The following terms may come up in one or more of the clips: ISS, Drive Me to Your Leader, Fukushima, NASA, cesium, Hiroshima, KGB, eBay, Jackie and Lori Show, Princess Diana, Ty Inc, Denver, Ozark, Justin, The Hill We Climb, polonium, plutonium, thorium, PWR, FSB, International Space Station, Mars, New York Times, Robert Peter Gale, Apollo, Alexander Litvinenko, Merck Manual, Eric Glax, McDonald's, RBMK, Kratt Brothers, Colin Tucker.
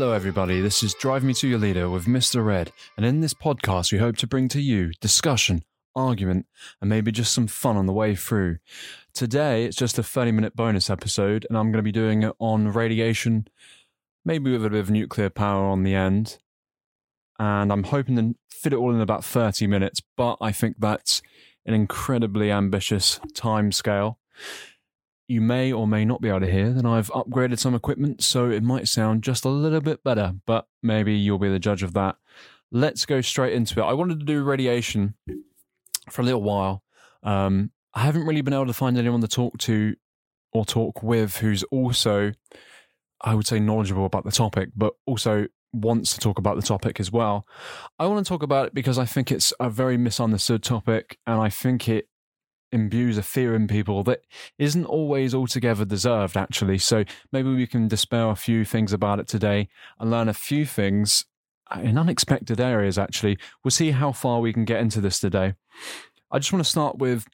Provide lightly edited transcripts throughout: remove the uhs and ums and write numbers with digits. Hello everybody, this is Drive Me to Your Leader with Mr. Red, and in this podcast we hope to bring to you discussion, argument, and maybe just some fun on the way through. Today it's just a 30-minute bonus episode, and I'm going to be doing it on radiation, maybe with a bit of nuclear power on the end. And I'm hoping to fit it all in about 30 minutes, but I think that's an incredibly ambitious time scale. You may or may not be able to hear that I've upgraded some equipment, so it might sound just a little bit better, but maybe you'll be the judge of that. Let's go straight into it. I wanted to do radiation for a little while. I haven't really been able to find anyone to talk to or talk with who's also, I would say, knowledgeable about the topic, but also wants to talk about the topic as well. I want to talk about it because I think it's a very misunderstood topic, and I think it imbues a fear in people that isn't always altogether deserved, actually. So maybe we can dispel a few things about it today and learn a few things in unexpected areas, actually. We'll see how far we can get into this today. I just want to start with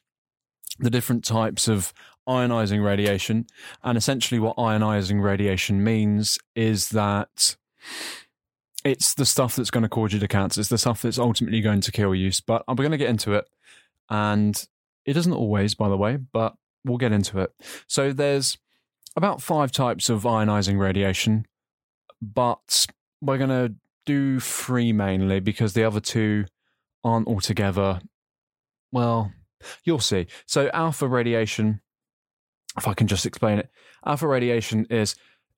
the different types of ionizing radiation, and essentially what ionizing radiation means is that it's the stuff that's going to cause you to cancer. It's the stuff that's ultimately going to kill you. But I'm going to get into it, and it doesn't always, by the way, but we'll get into it. So there's about 5 types of ionizing radiation, but we're going to do 3 mainly because the other 2 aren't altogether, well, you'll see. So alpha radiation, if I can just explain it, alpha radiation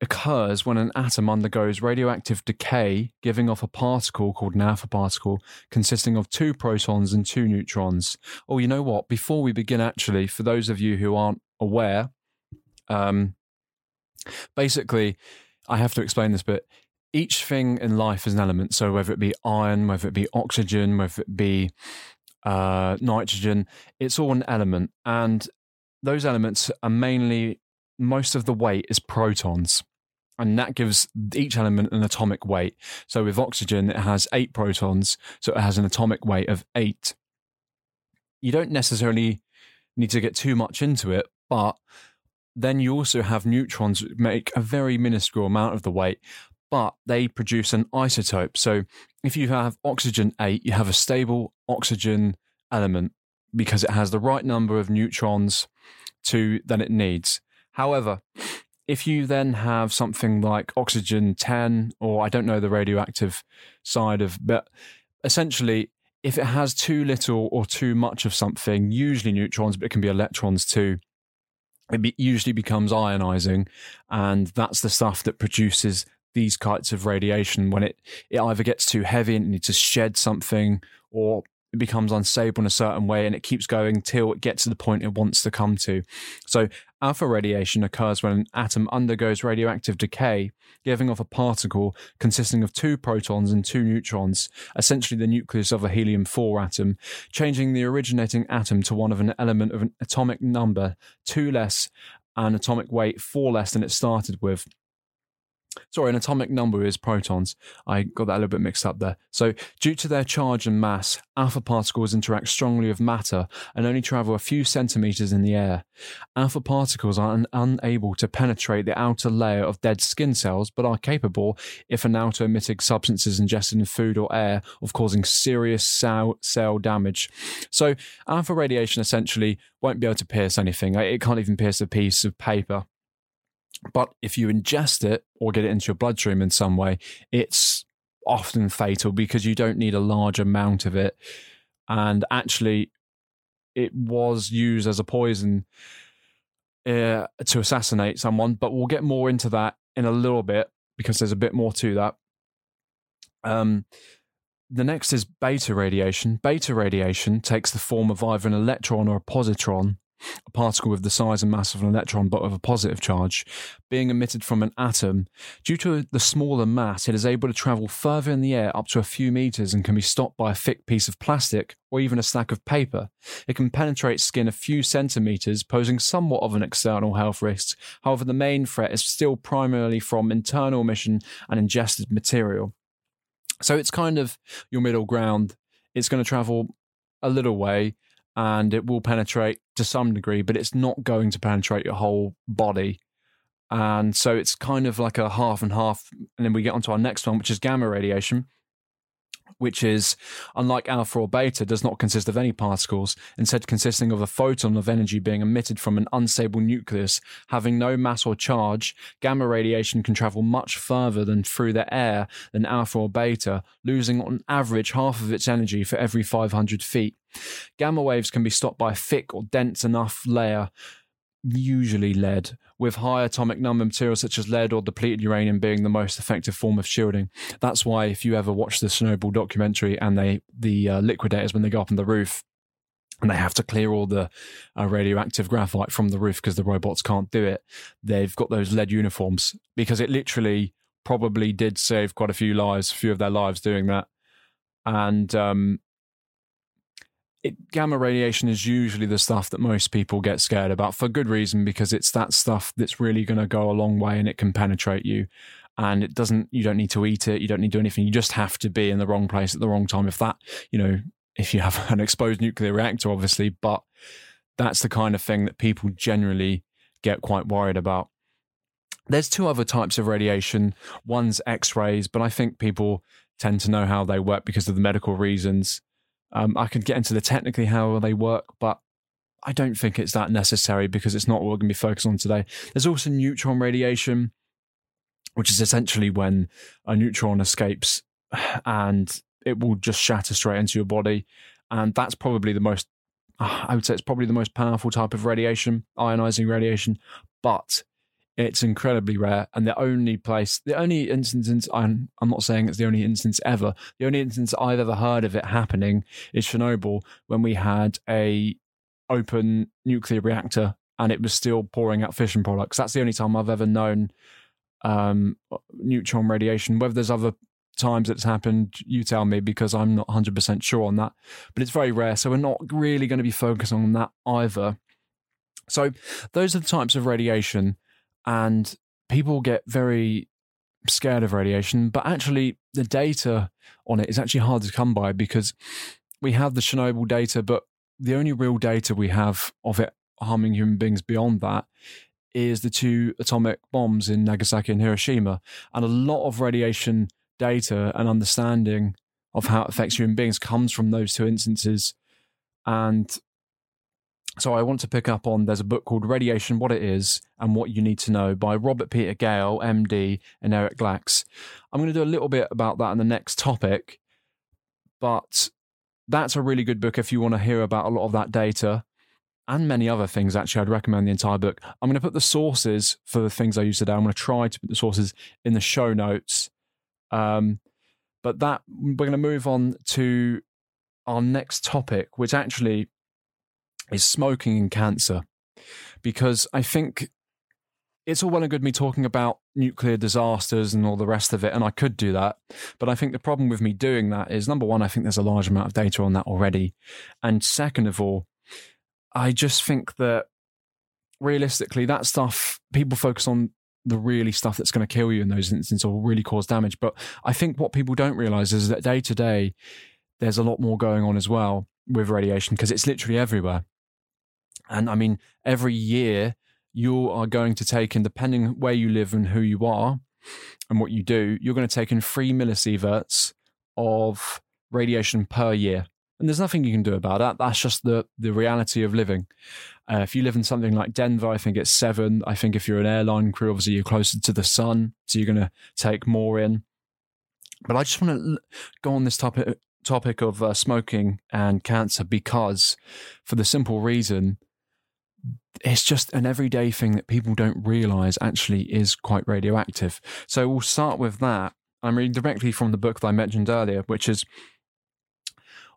occurs when an atom undergoes radioactive decay, giving off a particle called an alpha particle consisting of 2 protons and 2 neutrons. Oh, you know what? Before we begin, actually, for those of you who aren't aware, basically, I have to explain this bit. Each thing in life is an element. So whether it be iron, whether it be oxygen, whether it be nitrogen, it's all an element. And those elements are mainly, most of the weight is protons. And that gives each element an atomic weight. So with oxygen, it has 8 protons, so it has an atomic weight of 8. You don't necessarily need to get too much into it, but then you also have neutrons that make a very minuscule amount of the weight, but they produce an isotope. So if you have oxygen 8, you have a stable oxygen element because it has the right number of neutrons that it needs. However, if you then have something like oxygen 10, or I don't know the radioactive side of, but essentially if it has too little or too much of something, usually neutrons, but it can be electrons too, it usually becomes ionizing. And that's the stuff that produces these kinds of radiation when it either gets too heavy and it needs to shed something, or it becomes unstable in a certain way and it keeps going till it gets to the point it wants to come to. So alpha radiation occurs when an atom undergoes radioactive decay, giving off a particle consisting of 2 protons and 2 neutrons, essentially the nucleus of a helium-4 atom, changing the originating atom to one of an element of an atomic number 2 less, an atomic weight 4 less than it started with. Sorry, an atomic number is protons. I got that a little bit mixed up there. So due to their charge and mass, alpha particles interact strongly with matter and only travel a few centimeters in the air. Alpha particles are unable to penetrate the outer layer of dead skin cells, but are capable, if an outer-emitting substance is ingested in food or air, of causing serious cell damage. So alpha radiation essentially won't be able to pierce anything. It can't even pierce a piece of paper. But if you ingest it or get it into your bloodstream in some way, it's often fatal because you don't need a large amount of it. And actually, it was used as a poison to assassinate someone. But we'll get more into that in a little bit because there's a bit more to that. The next is beta radiation. Beta radiation takes the form of either an electron or a positron, a particle with the size and mass of an electron but with a positive charge, being emitted from an atom. Due to the smaller mass, it is able to travel further in the air up to a few meters and can be stopped by a thick piece of plastic or even a stack of paper. It can penetrate skin a few centimeters, posing somewhat of an external health risk. However, the main threat is still primarily from internal emission and ingested material. So it's kind of your middle ground. It's going to travel a little way, and it will penetrate to some degree, but it's not going to penetrate your whole body. And so it's kind of like a half and half. And then we get onto our next one, which is gamma radiation, which is, unlike alpha or beta, does not consist of any particles, instead consisting of a photon of energy being emitted from an unstable nucleus. Having no mass or charge, gamma radiation can travel much further than through the air than alpha or beta, losing on average half of its energy for every 500 feet. Gamma waves can be stopped by a thick or dense enough layer, usually lead, with high atomic number materials such as lead or depleted uranium being the most effective form of shielding. That's why if you ever watch the Chernobyl documentary and the liquidators, when they go up on the roof and they have to clear all the radioactive graphite from the roof because the robots can't do it, they've got those lead uniforms, because it literally probably did save quite a few of their lives doing that. And gamma radiation is usually the stuff that most people get scared about, for good reason, because it's that stuff that's really going to go a long way, and it can penetrate you, and it doesn't, you don't need to eat it, you don't need to do anything, you just have to be in the wrong place at the wrong time, if you have an exposed nuclear reactor, obviously. But that's the kind of thing that people generally get quite worried about. There's two other types of radiation. One's X-rays, but I think people tend to know how they work because of the medical reasons. I could get into the technically how they work, but I don't think it's that necessary because it's not what we're going to be focused on today. There's also neutron radiation, which is essentially when a neutron escapes and it will just shatter straight into your body. And that's probably the most powerful type of radiation, ionizing radiation, but it's incredibly rare. And I'm not saying it's the only instance ever. The only instance I've ever heard of it happening is Chernobyl, when we had a open nuclear reactor and it was still pouring out fission products. That's the only time I've ever known neutron radiation. Whether there's other times it's happened, you tell me, because I'm not 100% sure on that, but it's very rare. So we're not really going to be focusing on that either. So those are the types of radiation. And people get very scared of radiation, but actually the data on it is actually hard to come by, because we have the Chernobyl data, but the only real data we have of it harming human beings beyond that is the two atomic bombs in Nagasaki and Hiroshima. And a lot of radiation data and understanding of how it affects human beings comes from those two instances. And so I want to pick up on, there's a book called Radiation, What It Is and What You Need to Know by Robert Peter Gale, MD, and Eric Glax. I'm going to do a little bit about that in the next topic, but that's a really good book if you want to hear about a lot of that data and many other things. Actually, I'd recommend the entire book. I'm going to put the sources for the things I use today. I'm going to try to put the sources in the show notes. But that, we're going to move on to our next topic, which actually is smoking and cancer, because I think it's all well and good me talking about nuclear disasters and all the rest of it, and I could do that, but I think the problem with me doing that is, number one, I think there's a large amount of data on that already, and second of all, I just think that realistically that stuff, people focus on the really stuff that's going to kill you in those instances or really cause damage, but I think what people don't realise is that day to day there's a lot more going on as well with radiation, because it's literally everywhere. And I mean, every year you are going to take in, depending where you live and who you are and what you do, you're going to take in 3 millisieverts of radiation per year. And there's nothing you can do about that. That's just the reality of living. If you live in something like Denver, I think it's 7. I think if you're an airline crew, obviously you're closer to the sun, so you're going to take more in. But I just want to go on this topic of smoking and cancer, because for the simple reason it's just an everyday thing that people don't realize actually is quite radioactive. So we'll start with that. I'm reading directly from the book that I mentioned earlier, which is,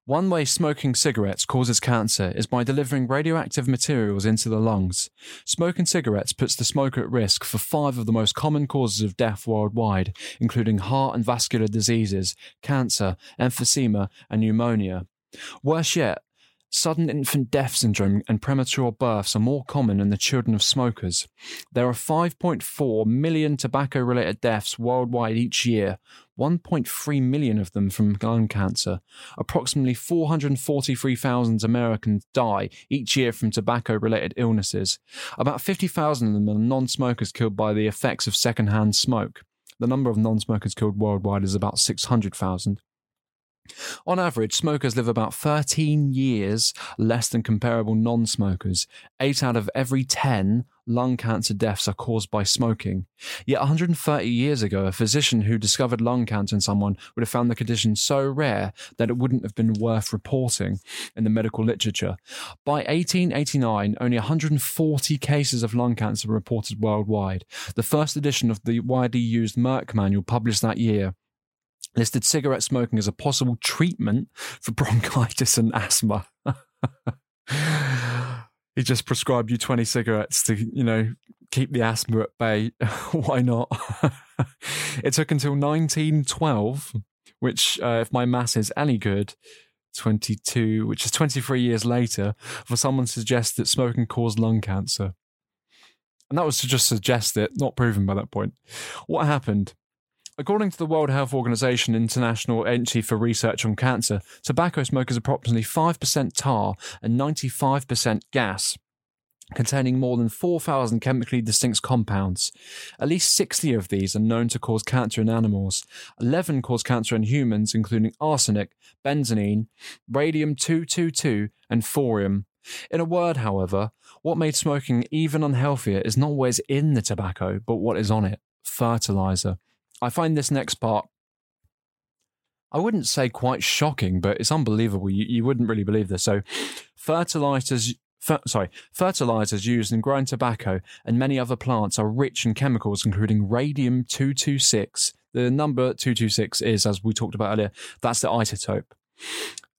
one way smoking cigarettes causes cancer is by delivering radioactive materials into the lungs. Smoking cigarettes puts the smoker at risk for 5 of the most common causes of death worldwide, including heart and vascular diseases, cancer, emphysema, and pneumonia. Worse yet, Sudden infant death syndrome and premature births are more common in the children of smokers. There are 5.4 million tobacco-related deaths worldwide each year, 1.3 million of them from lung cancer. Approximately 443,000 Americans die each year from tobacco-related illnesses. About 50,000 of them are non-smokers killed by the effects of secondhand smoke. The number of non-smokers killed worldwide is about 600,000. On average, smokers live about 13 years less than comparable non-smokers. 8 out of every 10 lung cancer deaths are caused by smoking. Yet 130 years ago, a physician who discovered lung cancer in someone would have found the condition so rare that it wouldn't have been worth reporting in the medical literature. By 1889, only 140 cases of lung cancer were reported worldwide. The first edition of the widely used Merck Manual published that year listed cigarette smoking as a possible treatment for bronchitis and asthma. He just prescribed you 20 cigarettes to, keep the asthma at bay. Why not? It took until 1912, which, if my maths is any good, 22, which is 23 years later, for someone to suggest that smoking caused lung cancer. And that was to just suggest it, not proven by that point. What happened? According to the World Health Organization International Agency for Research on Cancer, tobacco smoke is approximately 5% tar and 95% gas, containing more than 4,000 chemically distinct compounds. At least 60 of these are known to cause cancer in animals. 11 cause cancer in humans, including arsenic, benzenine, radium-222, and thorium. In a word, however, what made smoking even unhealthier is not what is in the tobacco, but what is on it: fertilizer. I find this next part, I wouldn't say quite shocking, but it's unbelievable. You wouldn't really believe this. So fertilizers used in growing tobacco and many other plants are rich in chemicals, including radium-226. The number 226 is, as we talked about earlier, that's the isotope,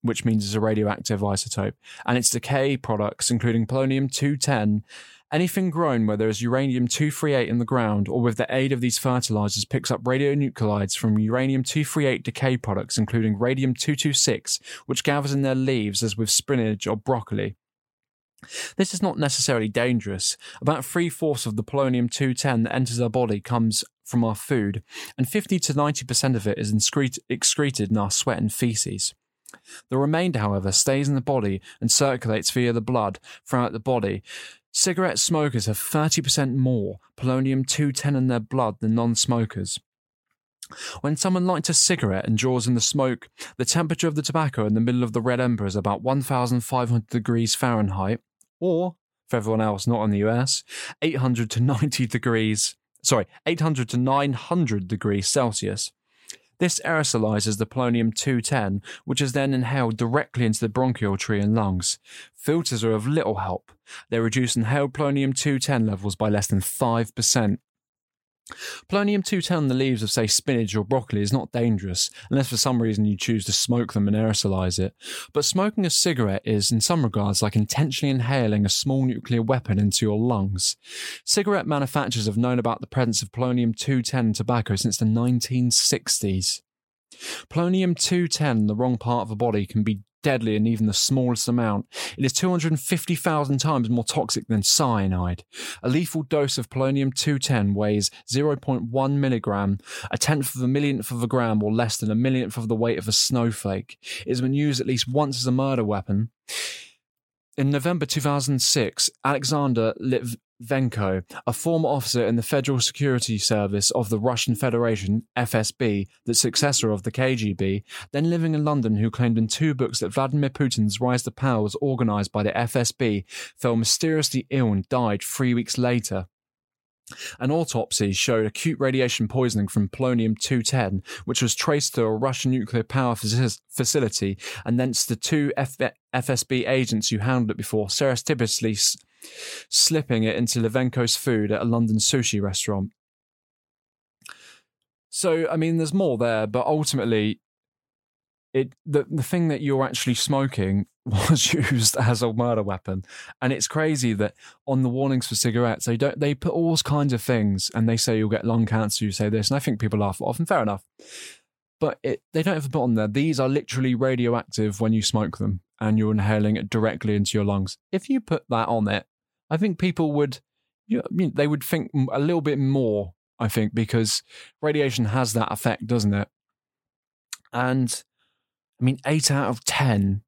which means it's a radioactive isotope. And its decay products, including polonium-210, anything grown where there is uranium-238 in the ground or with the aid of these fertilizers picks up radionuclides from uranium-238 decay products, including radium-226, which gathers in their leaves as with spinach or broccoli. This is not necessarily dangerous. About 3/4 of the polonium-210 that enters our body comes from our food, and 50 to 90% of it is excreted in our sweat and feces. The remainder, however, stays in the body and circulates via the blood throughout the body. Cigarette smokers have 30% more polonium-210 in their blood than non-smokers. When someone lights a cigarette and draws in the smoke, the temperature of the tobacco in the middle of the red ember is about 1,500 degrees Fahrenheit, or, for everyone else not in the US, 800 to 900 degrees Celsius. This aerosolizes the polonium-210, which is then inhaled directly into the bronchial tree and lungs. Filters are of little help. They reduce inhaled polonium-210 levels by less than 5%. Polonium-210 in the leaves of, say, spinach or broccoli is not dangerous, unless for some reason you choose to smoke them and aerosolize it. But smoking a cigarette is, in some regards, like intentionally inhaling a small nuclear weapon into your lungs. Cigarette manufacturers have known about the presence of polonium-210 in tobacco since the 1960s. Polonium-210 in the wrong part of the body can be deadly in even the smallest amount. It is 250,000 times more toxic than cyanide. A lethal dose of polonium-210 weighs 0.1 milligram, a tenth of a millionth of a gram, or less than a millionth of the weight of a snowflake. It has been used at least once as a murder weapon. In November 2006, Alexander Litvinenko, a former officer in the Federal Security Service of the Russian Federation, FSB, the successor of the KGB, then living in London, who claimed in 2 books that Vladimir Putin's Rise to Power was organised by the FSB, fell mysteriously ill and died 3 weeks later. An autopsy showed acute radiation poisoning from polonium-210, which was traced to a Russian nuclear power facility and thence to 2 FSB agents who handled it before surreptitiously slipping it into Litvinenko's food at a London sushi restaurant. So, there's more there, but ultimately, the thing that you're actually smoking was used as a murder weapon. And it's crazy that on the warnings for cigarettes, they put all kinds of things, and they say you'll get lung cancer, you say this, and I think people laugh off, and fair enough. But they don't have to put on there, these are literally radioactive when you smoke them. and you're inhaling it directly into your lungs. If you put that on it, I think people would, they would think a little bit more, I think, because radiation has that effect, doesn't it? And I mean, 8 out of 10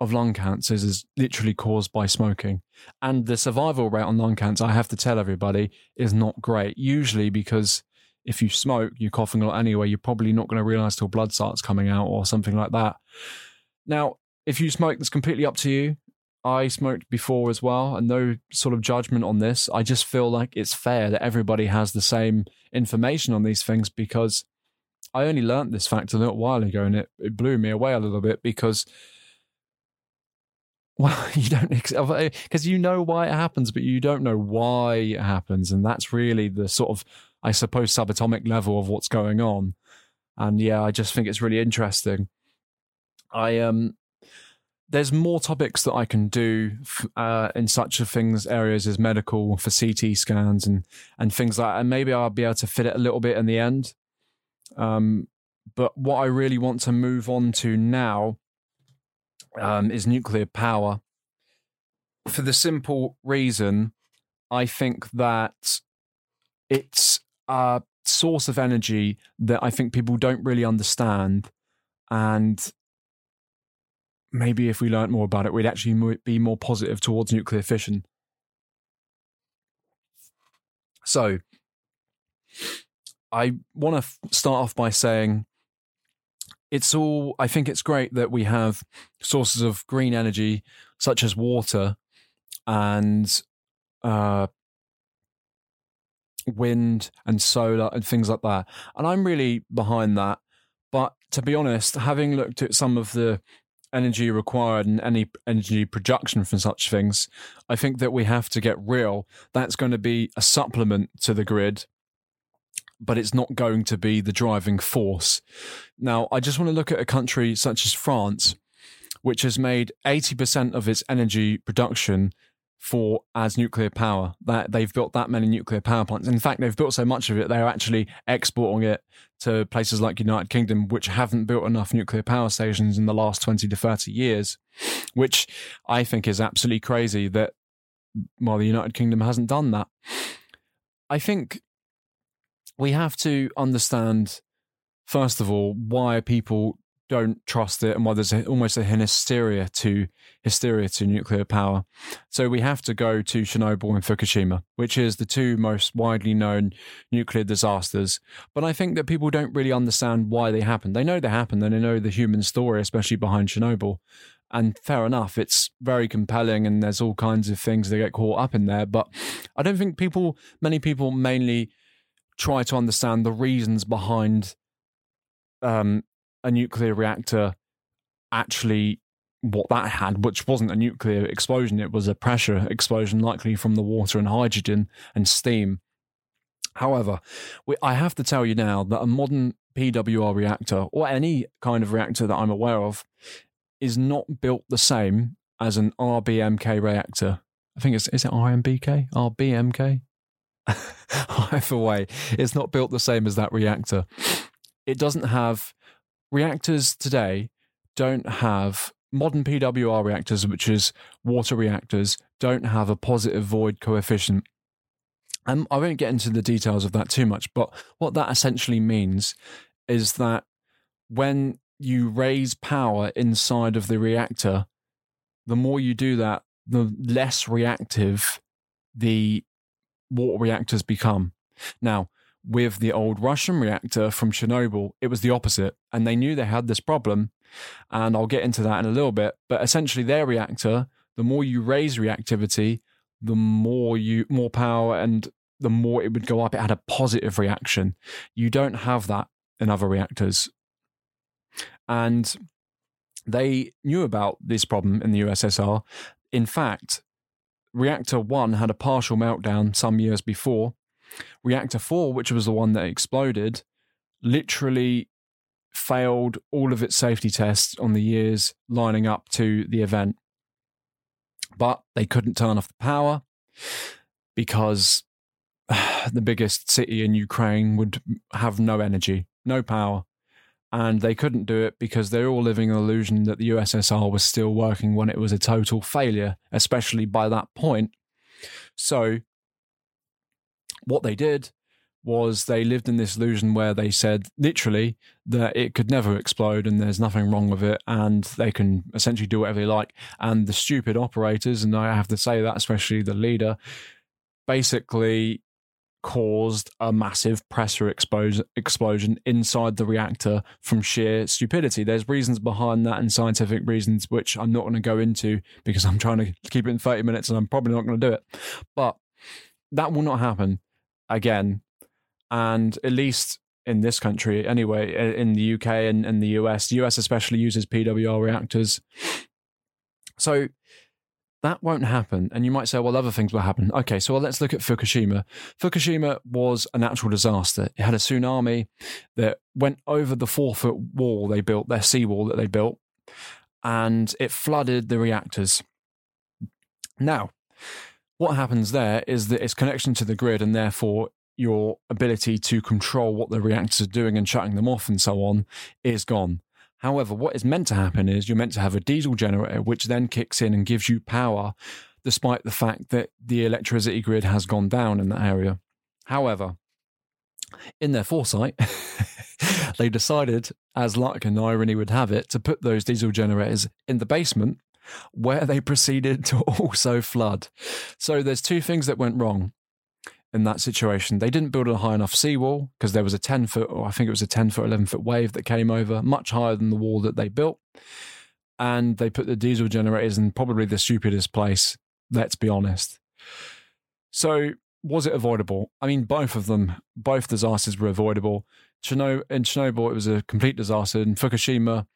of lung cancers is literally caused by smoking. And the survival rate on lung cancer, I have to tell everybody, is not great. Usually because if you smoke, you're coughing a lot anyway, you're probably not going to realize till blood starts coming out or something like that. Now, if you smoke, that's completely up to you. I smoked before as well, and no sort of judgment on this. I just feel like it's fair that everybody has the same information on these things, because I only learnt this fact a little while ago, and it blew me away a little bit, because, well, you don't, because you know why it happens, but you don't know why it happens. And that's really the sort of, I suppose, subatomic level of what's going on. And yeah, I just think it's really interesting. There's more topics that I can do in such a things areas as medical, for CT scans and things like that. And maybe I'll be able to fit it a little bit in the end. But what I really want to move on to now is nuclear power, for the simple reason I think that it's a source of energy that I think people don't really understand, and maybe if we learnt more about it, we'd actually be more positive towards nuclear fission. So I want to start off by saying I think it's great that we have sources of green energy such as water and wind and solar and things like that. And I'm really behind that. But to be honest, having looked at some of the energy required and any energy production from such things, I think that we have to get real. That's going to be a supplement to the grid, but it's not going to be the driving force. Now, I just want to look at a country such as France, which has made 80% of its energy production as nuclear power. That they've built that many nuclear power plants. In fact, they've built so much of it, they're actually exporting it to places like United Kingdom, which haven't built enough nuclear power stations in the last 20 to 30 years, which I think is absolutely crazy that, well, the United Kingdom hasn't done that. I think we have to understand, first of all, why people don't trust it and why there's almost an hysteria to nuclear power. So we have to go to Chernobyl and Fukushima, which is the two most widely known nuclear disasters. But I think that people don't really understand why they happened. They know they happened, and they know the human story, especially behind Chernobyl. And fair enough, it's very compelling and there's all kinds of things that get caught up in there. But I don't think many people mainly try to understand the reasons behind a nuclear reactor, actually what that had, which wasn't a nuclear explosion, it was a pressure explosion, likely from the water and hydrogen and steam. However, I have to tell you now that a modern PWR reactor, or any kind of reactor that I'm aware of, is not built the same as an RBMK reactor. I think is it RMBK? RBMK? Either way, it's not built the same as that reactor. It doesn't have... Reactors today don't have, modern PWR reactors, which is water reactors, don't have a positive void coefficient. And I won't get into the details of that too much, but what that essentially means is that when you raise power inside of the reactor, the more you do that, the less reactive the water reactors become. Now, with the old Russian reactor from Chernobyl, it was the opposite. And they knew they had this problem. And I'll get into that in a little bit. But essentially their reactor, the more you raise reactivity, the more power and the more it would go up. It had a positive reaction. You don't have that in other reactors. And they knew about this problem in the USSR. In fact, reactor 1 had a partial meltdown some years before. Reactor 4, which was the one that exploded, literally failed all of its safety tests on the years lining up to the event. But they couldn't turn off the power because the biggest city in Ukraine would have no energy, no power. and they couldn't do it because they're all living in the illusion that the USSR was still working when it was a total failure, especially by that point. So what they did was they lived in this illusion where they said literally that it could never explode and there's nothing wrong with it and they can essentially do whatever they like. And the stupid operators, and I have to say that, especially the leader, basically caused a massive pressure explosion inside the reactor from sheer stupidity. There's reasons behind that and scientific reasons, which I'm not going to go into because I'm trying to keep it in 30 minutes and I'm probably not going to do it. But that will not happen again. And at least in this country, anyway, in the UK and in the US especially uses PWR reactors. So that won't happen. And you might say, well, other things will happen. Okay, so let's look at Fukushima. Fukushima was a natural disaster. It had a tsunami that went over the 4-foot wall they built, their seawall that they built, and it flooded the reactors. Now, what happens there is that its connection to the grid and therefore your ability to control what the reactors are doing and shutting them off and so on is gone. However, what is meant to happen is you're meant to have a diesel generator, which then kicks in and gives you power, despite the fact that the electricity grid has gone down in that area. However, in their foresight, they decided, as luck and irony would have it, to put those diesel generators in the basement, where they proceeded to also flood. So there's two things that went wrong in that situation. They didn't build a high enough seawall because there was a 10-foot, or I think it was a 10-foot, 11-foot wave that came over, much higher than the wall that they built. And they put the diesel generators in probably the stupidest place, let's be honest. So was it avoidable? I mean, both of them, both disasters were avoidable. In Chernobyl, it was a complete disaster. In Fukushima,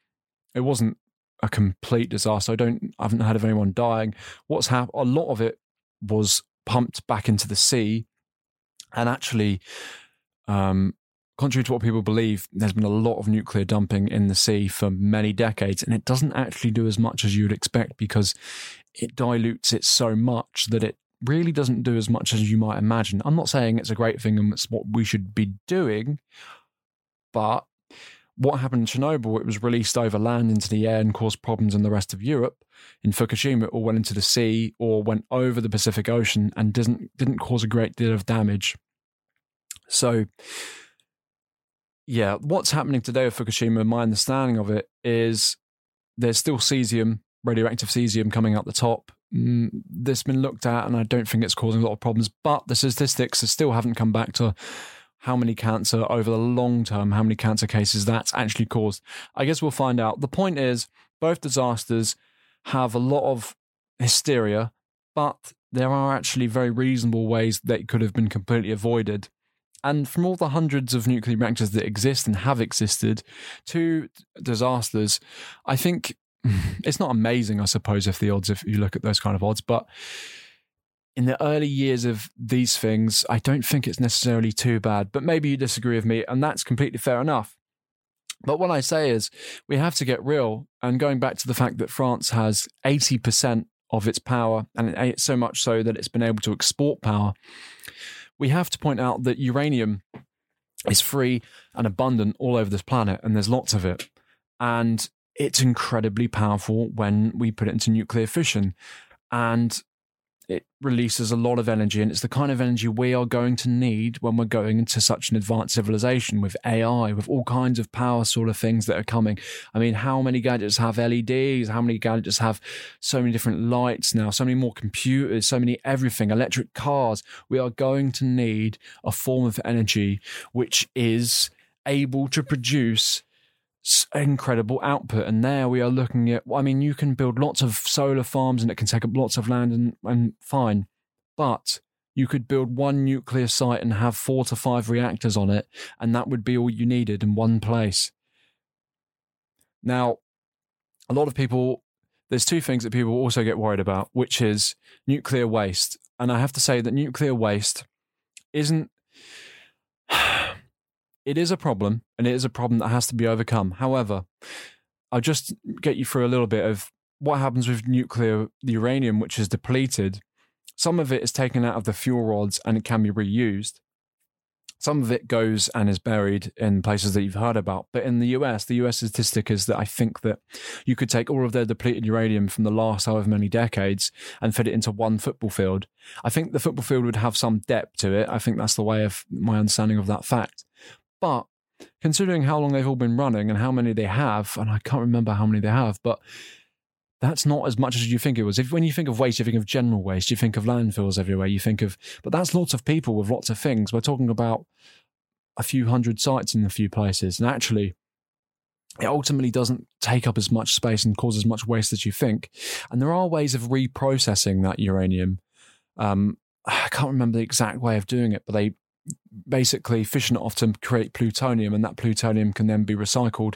it wasn't a complete disaster. I haven't heard of anyone dying. What's happened, a lot of it was pumped back into the sea. And actually, contrary to what people believe, there's been a lot of nuclear dumping in the sea for many decades, and it doesn't actually do as much as you'd expect because it dilutes it so much that it really doesn't do as much as you might imagine. I'm not saying it's a great thing and it's what we should be doing, but what happened in Chernobyl, it was released over land into the air and caused problems in the rest of Europe. In Fukushima, it all went into the sea or went over the Pacific Ocean and didn't cause a great deal of damage. So, yeah, what's happening today with Fukushima, my understanding of it, is there's still cesium, radioactive cesium coming out the top. This has been looked at and I don't think it's causing a lot of problems, but the statistics still haven't come back to how many cancer over the long term, how many cancer cases that's actually caused. I guess we'll find out. The point is, both disasters have a lot of hysteria, but there are actually very reasonable ways that it could have been completely avoided. And from all the hundreds of nuclear reactors that exist and have existed to disasters, I think it's not amazing, I suppose, if you look at those kind of odds, but in the early years of these things, I don't think it's necessarily too bad, but maybe you disagree with me, and that's completely fair enough. But what I say is we have to get real, and going back to the fact that France has 80% of its power, and it's so much so that it's been able to export power, we have to point out that uranium is free and abundant all over this planet, and there's lots of it. And it's incredibly powerful when we put it into nuclear fission. And it releases a lot of energy, and it's the kind of energy we are going to need when we're going into such an advanced civilization with AI, with all kinds of power sort of things that are coming. I mean, how many gadgets have LEDs? How many gadgets have so many different lights now? So many more computers, so many everything, electric cars. We are going to need a form of energy which is able to produce incredible output, and there we are looking at, I mean, you can build lots of solar farms and it can take up lots of land and fine, but you could build one nuclear site and have 4 to 5 reactors on it, and that would be all you needed in one place. Now, a lot of people, there's two things that people also get worried about, which is nuclear waste. And I have to say that nuclear waste isn't it is a problem, and it is a problem that has to be overcome. However, I'll just get you through a little bit of what happens with nuclear uranium, which is depleted. Some of it is taken out of the fuel rods and it can be reused. Some of it goes and is buried in places that you've heard about. But in the US statistic is that I think that you could take all of their depleted uranium from the last however many decades and fit it into one football field. I think the football field would have some depth to it. I think that's the way of my understanding of that fact. But considering how long they've all been running and how many they have, and I can't remember how many they have, but that's not as much as you think it was. If when you think of waste, you think of general waste, you think of landfills everywhere, you think of, but that's lots of people with lots of things. We're talking about a few hundred sites in a few places. And actually, it ultimately doesn't take up as much space and cause as much waste as you think. And there are ways of reprocessing that uranium. I can't remember the exact way of doing it, but they basically fission it off to create plutonium, and that plutonium can then be recycled,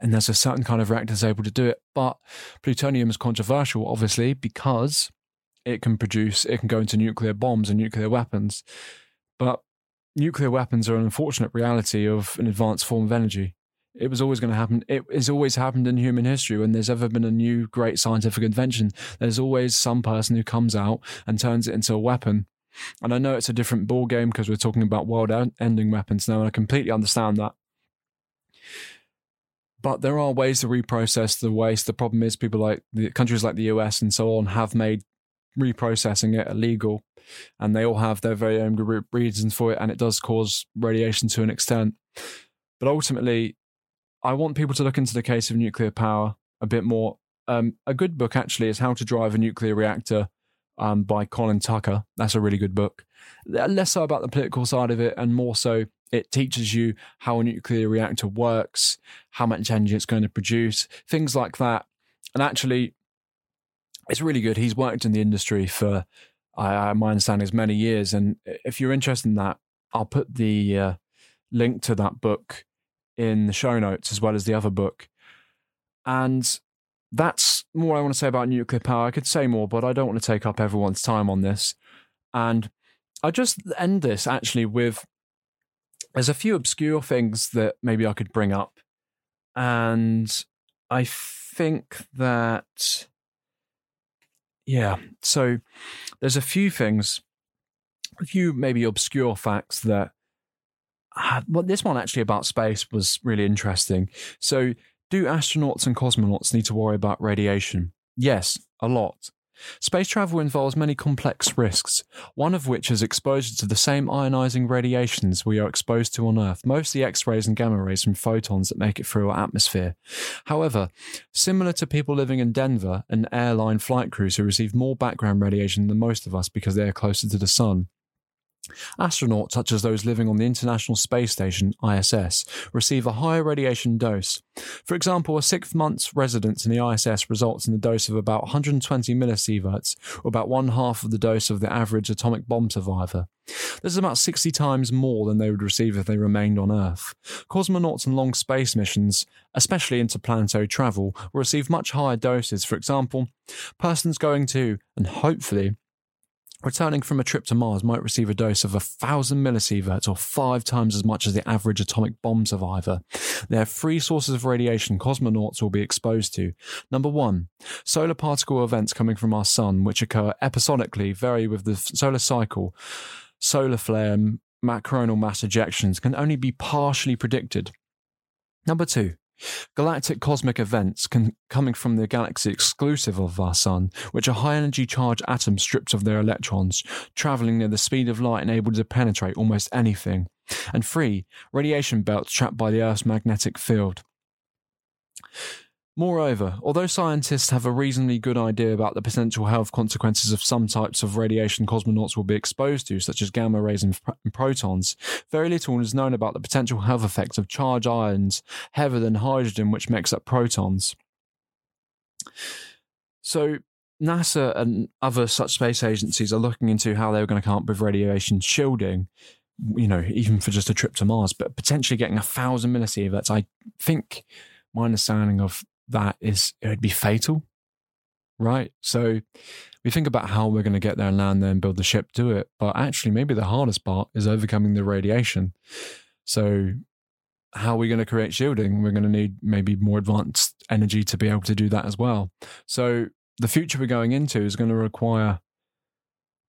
and there's a certain kind of reactor that's able to do it. But plutonium is controversial, obviously, because it can go into nuclear bombs and nuclear weapons. But nuclear weapons are an unfortunate reality of an advanced form of energy. It was always going to happen. It has always happened in human history. When there's ever been a new great scientific invention, there's always some person who comes out and turns it into a weapon. And I know it's a different ball game because we're talking about world-ending weapons now, and I completely understand that. But there are ways to reprocess the waste. The problem is people like the countries like the US and so on have made reprocessing it illegal, and they all have their very own reasons for it, and it does cause radiation to an extent. But ultimately, I want people to look into the case of nuclear power a bit more. A good book, actually, is How to Drive a Nuclear Reactor, by Colin Tucker. That's a really good book. Less so about the political side of it, and more so it teaches you how a nuclear reactor works, how much energy it's going to produce, things like that. And actually, it's really good. He's worked in the industry for, my understanding, is many years. And if you're interested in that, I'll put the link to that book in the show notes, as well as the other book. And that's more I want to say about nuclear power. I could say more, but I don't want to take up everyone's time on this. And I'll just end this actually with, there's a few obscure things that maybe I could bring up. And I think that, so there's a few things, a few maybe obscure facts that, well, this one actually about space was really interesting. So, do astronauts and cosmonauts need to worry about radiation? Yes, a lot. Space travel involves many complex risks, one of which is exposure to the same ionizing radiations we are exposed to on Earth, mostly X-rays and gamma rays from photons that make it through our atmosphere. However, similar to people living in Denver and airline flight crews who receive more background radiation than most of us because they are closer to the sun, astronauts, such as those living on the International Space Station, ISS, receive a higher radiation dose. For example, a 6-month residence in the ISS results in a dose of about 120 millisieverts, or about one half of the dose of the average atomic bomb survivor. This is about 60 times more than they would receive if they remained on Earth. Cosmonauts and long space missions, especially interplanetary travel, will receive much higher doses. For example, persons going to, and hopefully returning from a trip to Mars, might receive a dose of 1,000 millisieverts, or 5 times as much as the average atomic bomb survivor. There are 3 sources of radiation cosmonauts will be exposed to. Number 1, solar particle events coming from our sun, which occur episodically, vary with the solar cycle. Solar flare and coronal mass ejections can only be partially predicted. Number 2, galactic cosmic events coming from the galaxy exclusive of our sun, which are high-energy charged atoms stripped of their electrons, travelling near the speed of light and able to penetrate almost anything. And 3, radiation belts trapped by the Earth's magnetic field. Moreover, although scientists have a reasonably good idea about the potential health consequences of some types of radiation cosmonauts will be exposed to, such as gamma rays and protons, very little is known about the potential health effects of charged ions heavier than hydrogen, which makes up protons. So, NASA and other such space agencies are looking into how they're going to come up with radiation shielding, you know, even for just a trip to Mars, but potentially getting 1,000 millisieverts. I think my understanding of that is it would be fatal, right? So we think about how we're going to get there and land there and build the ship, do it. But actually, maybe the hardest part is overcoming the radiation. So how are we going to create shielding? We're going to need maybe more advanced energy to be able to do that as well. So the future we're going into is going to require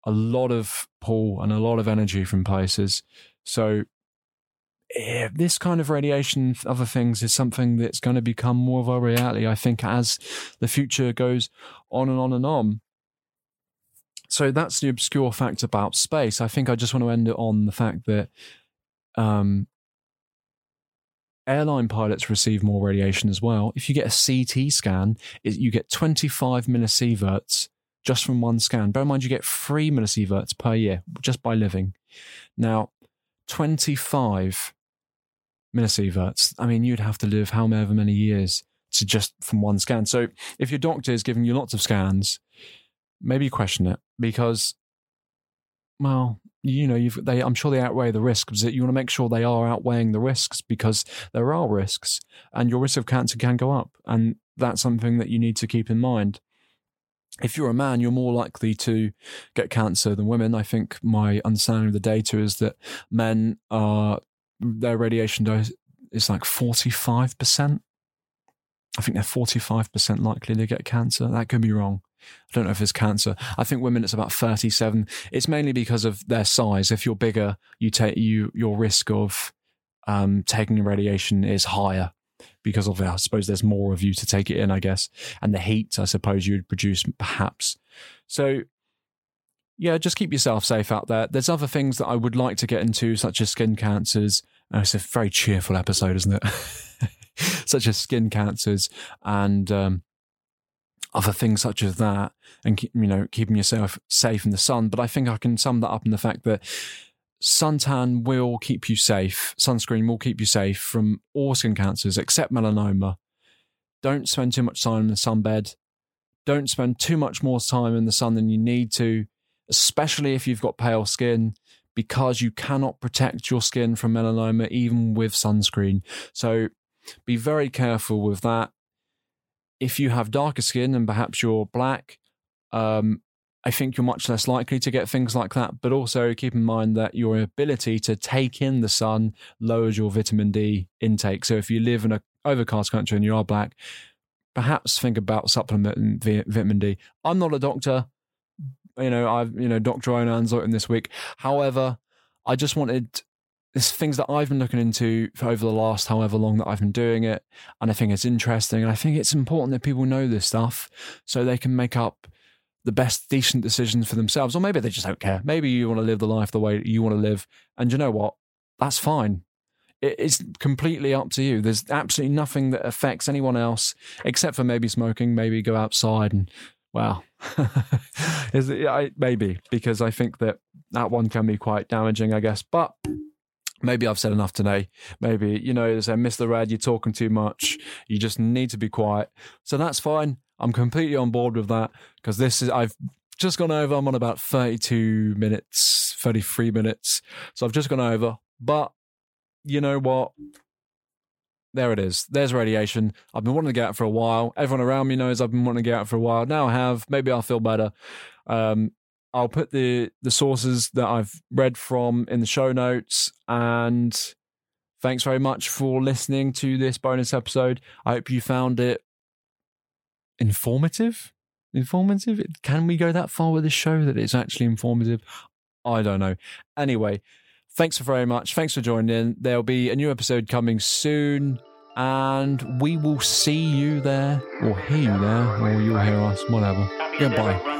a lot of pull and a lot of energy from places. So this kind of radiation, other things, is something that's going to become more of our reality, I think, as the future goes on and on and on. So that's the obscure fact about space. I think I just want to end it on the fact that airline pilots receive more radiation as well. If you get a CT scan, you get 25 millisieverts just from one scan. Bear in mind, you get 3 millisieverts per year just by living. Now, 25 millisieverts, I mean, you'd have to live however many years to just from one scan. So if your doctor is giving you lots of scans, maybe you question it, because, well, you know, I'm sure they outweigh the risks. You want to make sure they are outweighing the risks, because there are risks, and your risk of cancer can go up, and that's something that you need to keep in mind. If you're a man, you're more likely to get cancer than women. I think my understanding of the data is that men are, their radiation dose is like 45%. I think they're 45% likely to get cancer. That could be wrong. I don't know if it's cancer. I think women, it's about 37. It's mainly because of their size. If you're bigger, your risk of taking radiation is higher, because of, I suppose, there's more of you to take it in, I guess. And the heat, I suppose, you would produce perhaps. So yeah, just keep yourself safe out there. There's other things that I would like to get into, such as skin cancers. It's a very cheerful episode, isn't it? Such as skin cancers and other things such as that, and keeping yourself safe in the sun. But I think I can sum that up in the fact that suntan will keep you safe. Sunscreen will keep you safe from all skin cancers except melanoma. Don't spend too much time in the sunbed. Don't spend too much more time in the sun than you need to, especially if you've got pale skin, because you cannot protect your skin from melanoma even with sunscreen. So be very careful with that. If you have darker skin and perhaps you're black, I think you're much less likely to get things like that. But also keep in mind that your ability to take in the sun lowers your vitamin D intake. So if you live in an overcast country and you are black, perhaps think about supplementing vitamin D. I'm not a doctor. Dr. Onan's in this week. However, I just wanted... There's things that I've been looking into for over the last however long that I've been doing it, and I think it's interesting, and I think it's important that people know this stuff so they can make up the best decent decisions for themselves. Or maybe they just don't care. Maybe you want to live the life the way you want to live, and you know what? That's fine. It's completely up to you. There's absolutely nothing that affects anyone else except for maybe smoking, maybe go outside and, well, maybe, because I think that one can be quite damaging, I guess. But... maybe I've said enough today. Maybe, they say, Mr. Rad, you're talking too much. You just need to be quiet. So that's fine. I'm completely on board with that, because I've just gone over. I'm on about 32 minutes, 33 minutes. So I've just gone over. But you know what? There it is. There's radiation. I've been wanting to get out for a while. Everyone around me knows I've been wanting to get out for a while. Now I have. Maybe I'll feel better. I'll put the sources that I've read from in the show notes. And thanks very much for listening to this bonus episode. I hope you found it informative. Informative? Can we go that far with this show that it's actually informative? I don't know. Anyway, thanks very much. Thanks for joining in. There'll be a new episode coming soon. And we will see you there, or hear you there, or you'll hear us, whatever. Goodbye.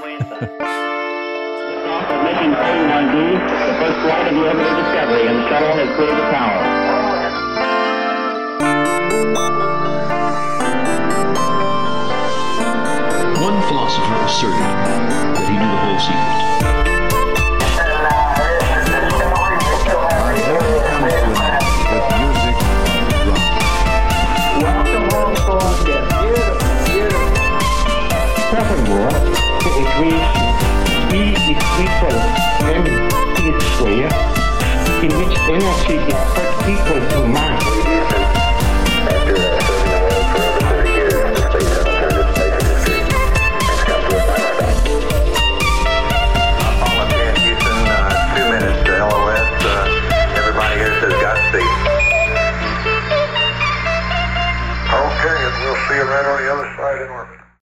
Mission 31D, the first flight of the orbiter Discovery, and the shuttle has cleared the tower. One philosopher was certain that he knew the whole secret. In which energy is equal to mass. After serving the world for over 30 years, the space shuttle turned its place in history and come to it by my back. Apollo 10, Houston, 2 minutes to LOS. Everybody here says Godspeed. Okay, and we'll see you right on the other side in orbit.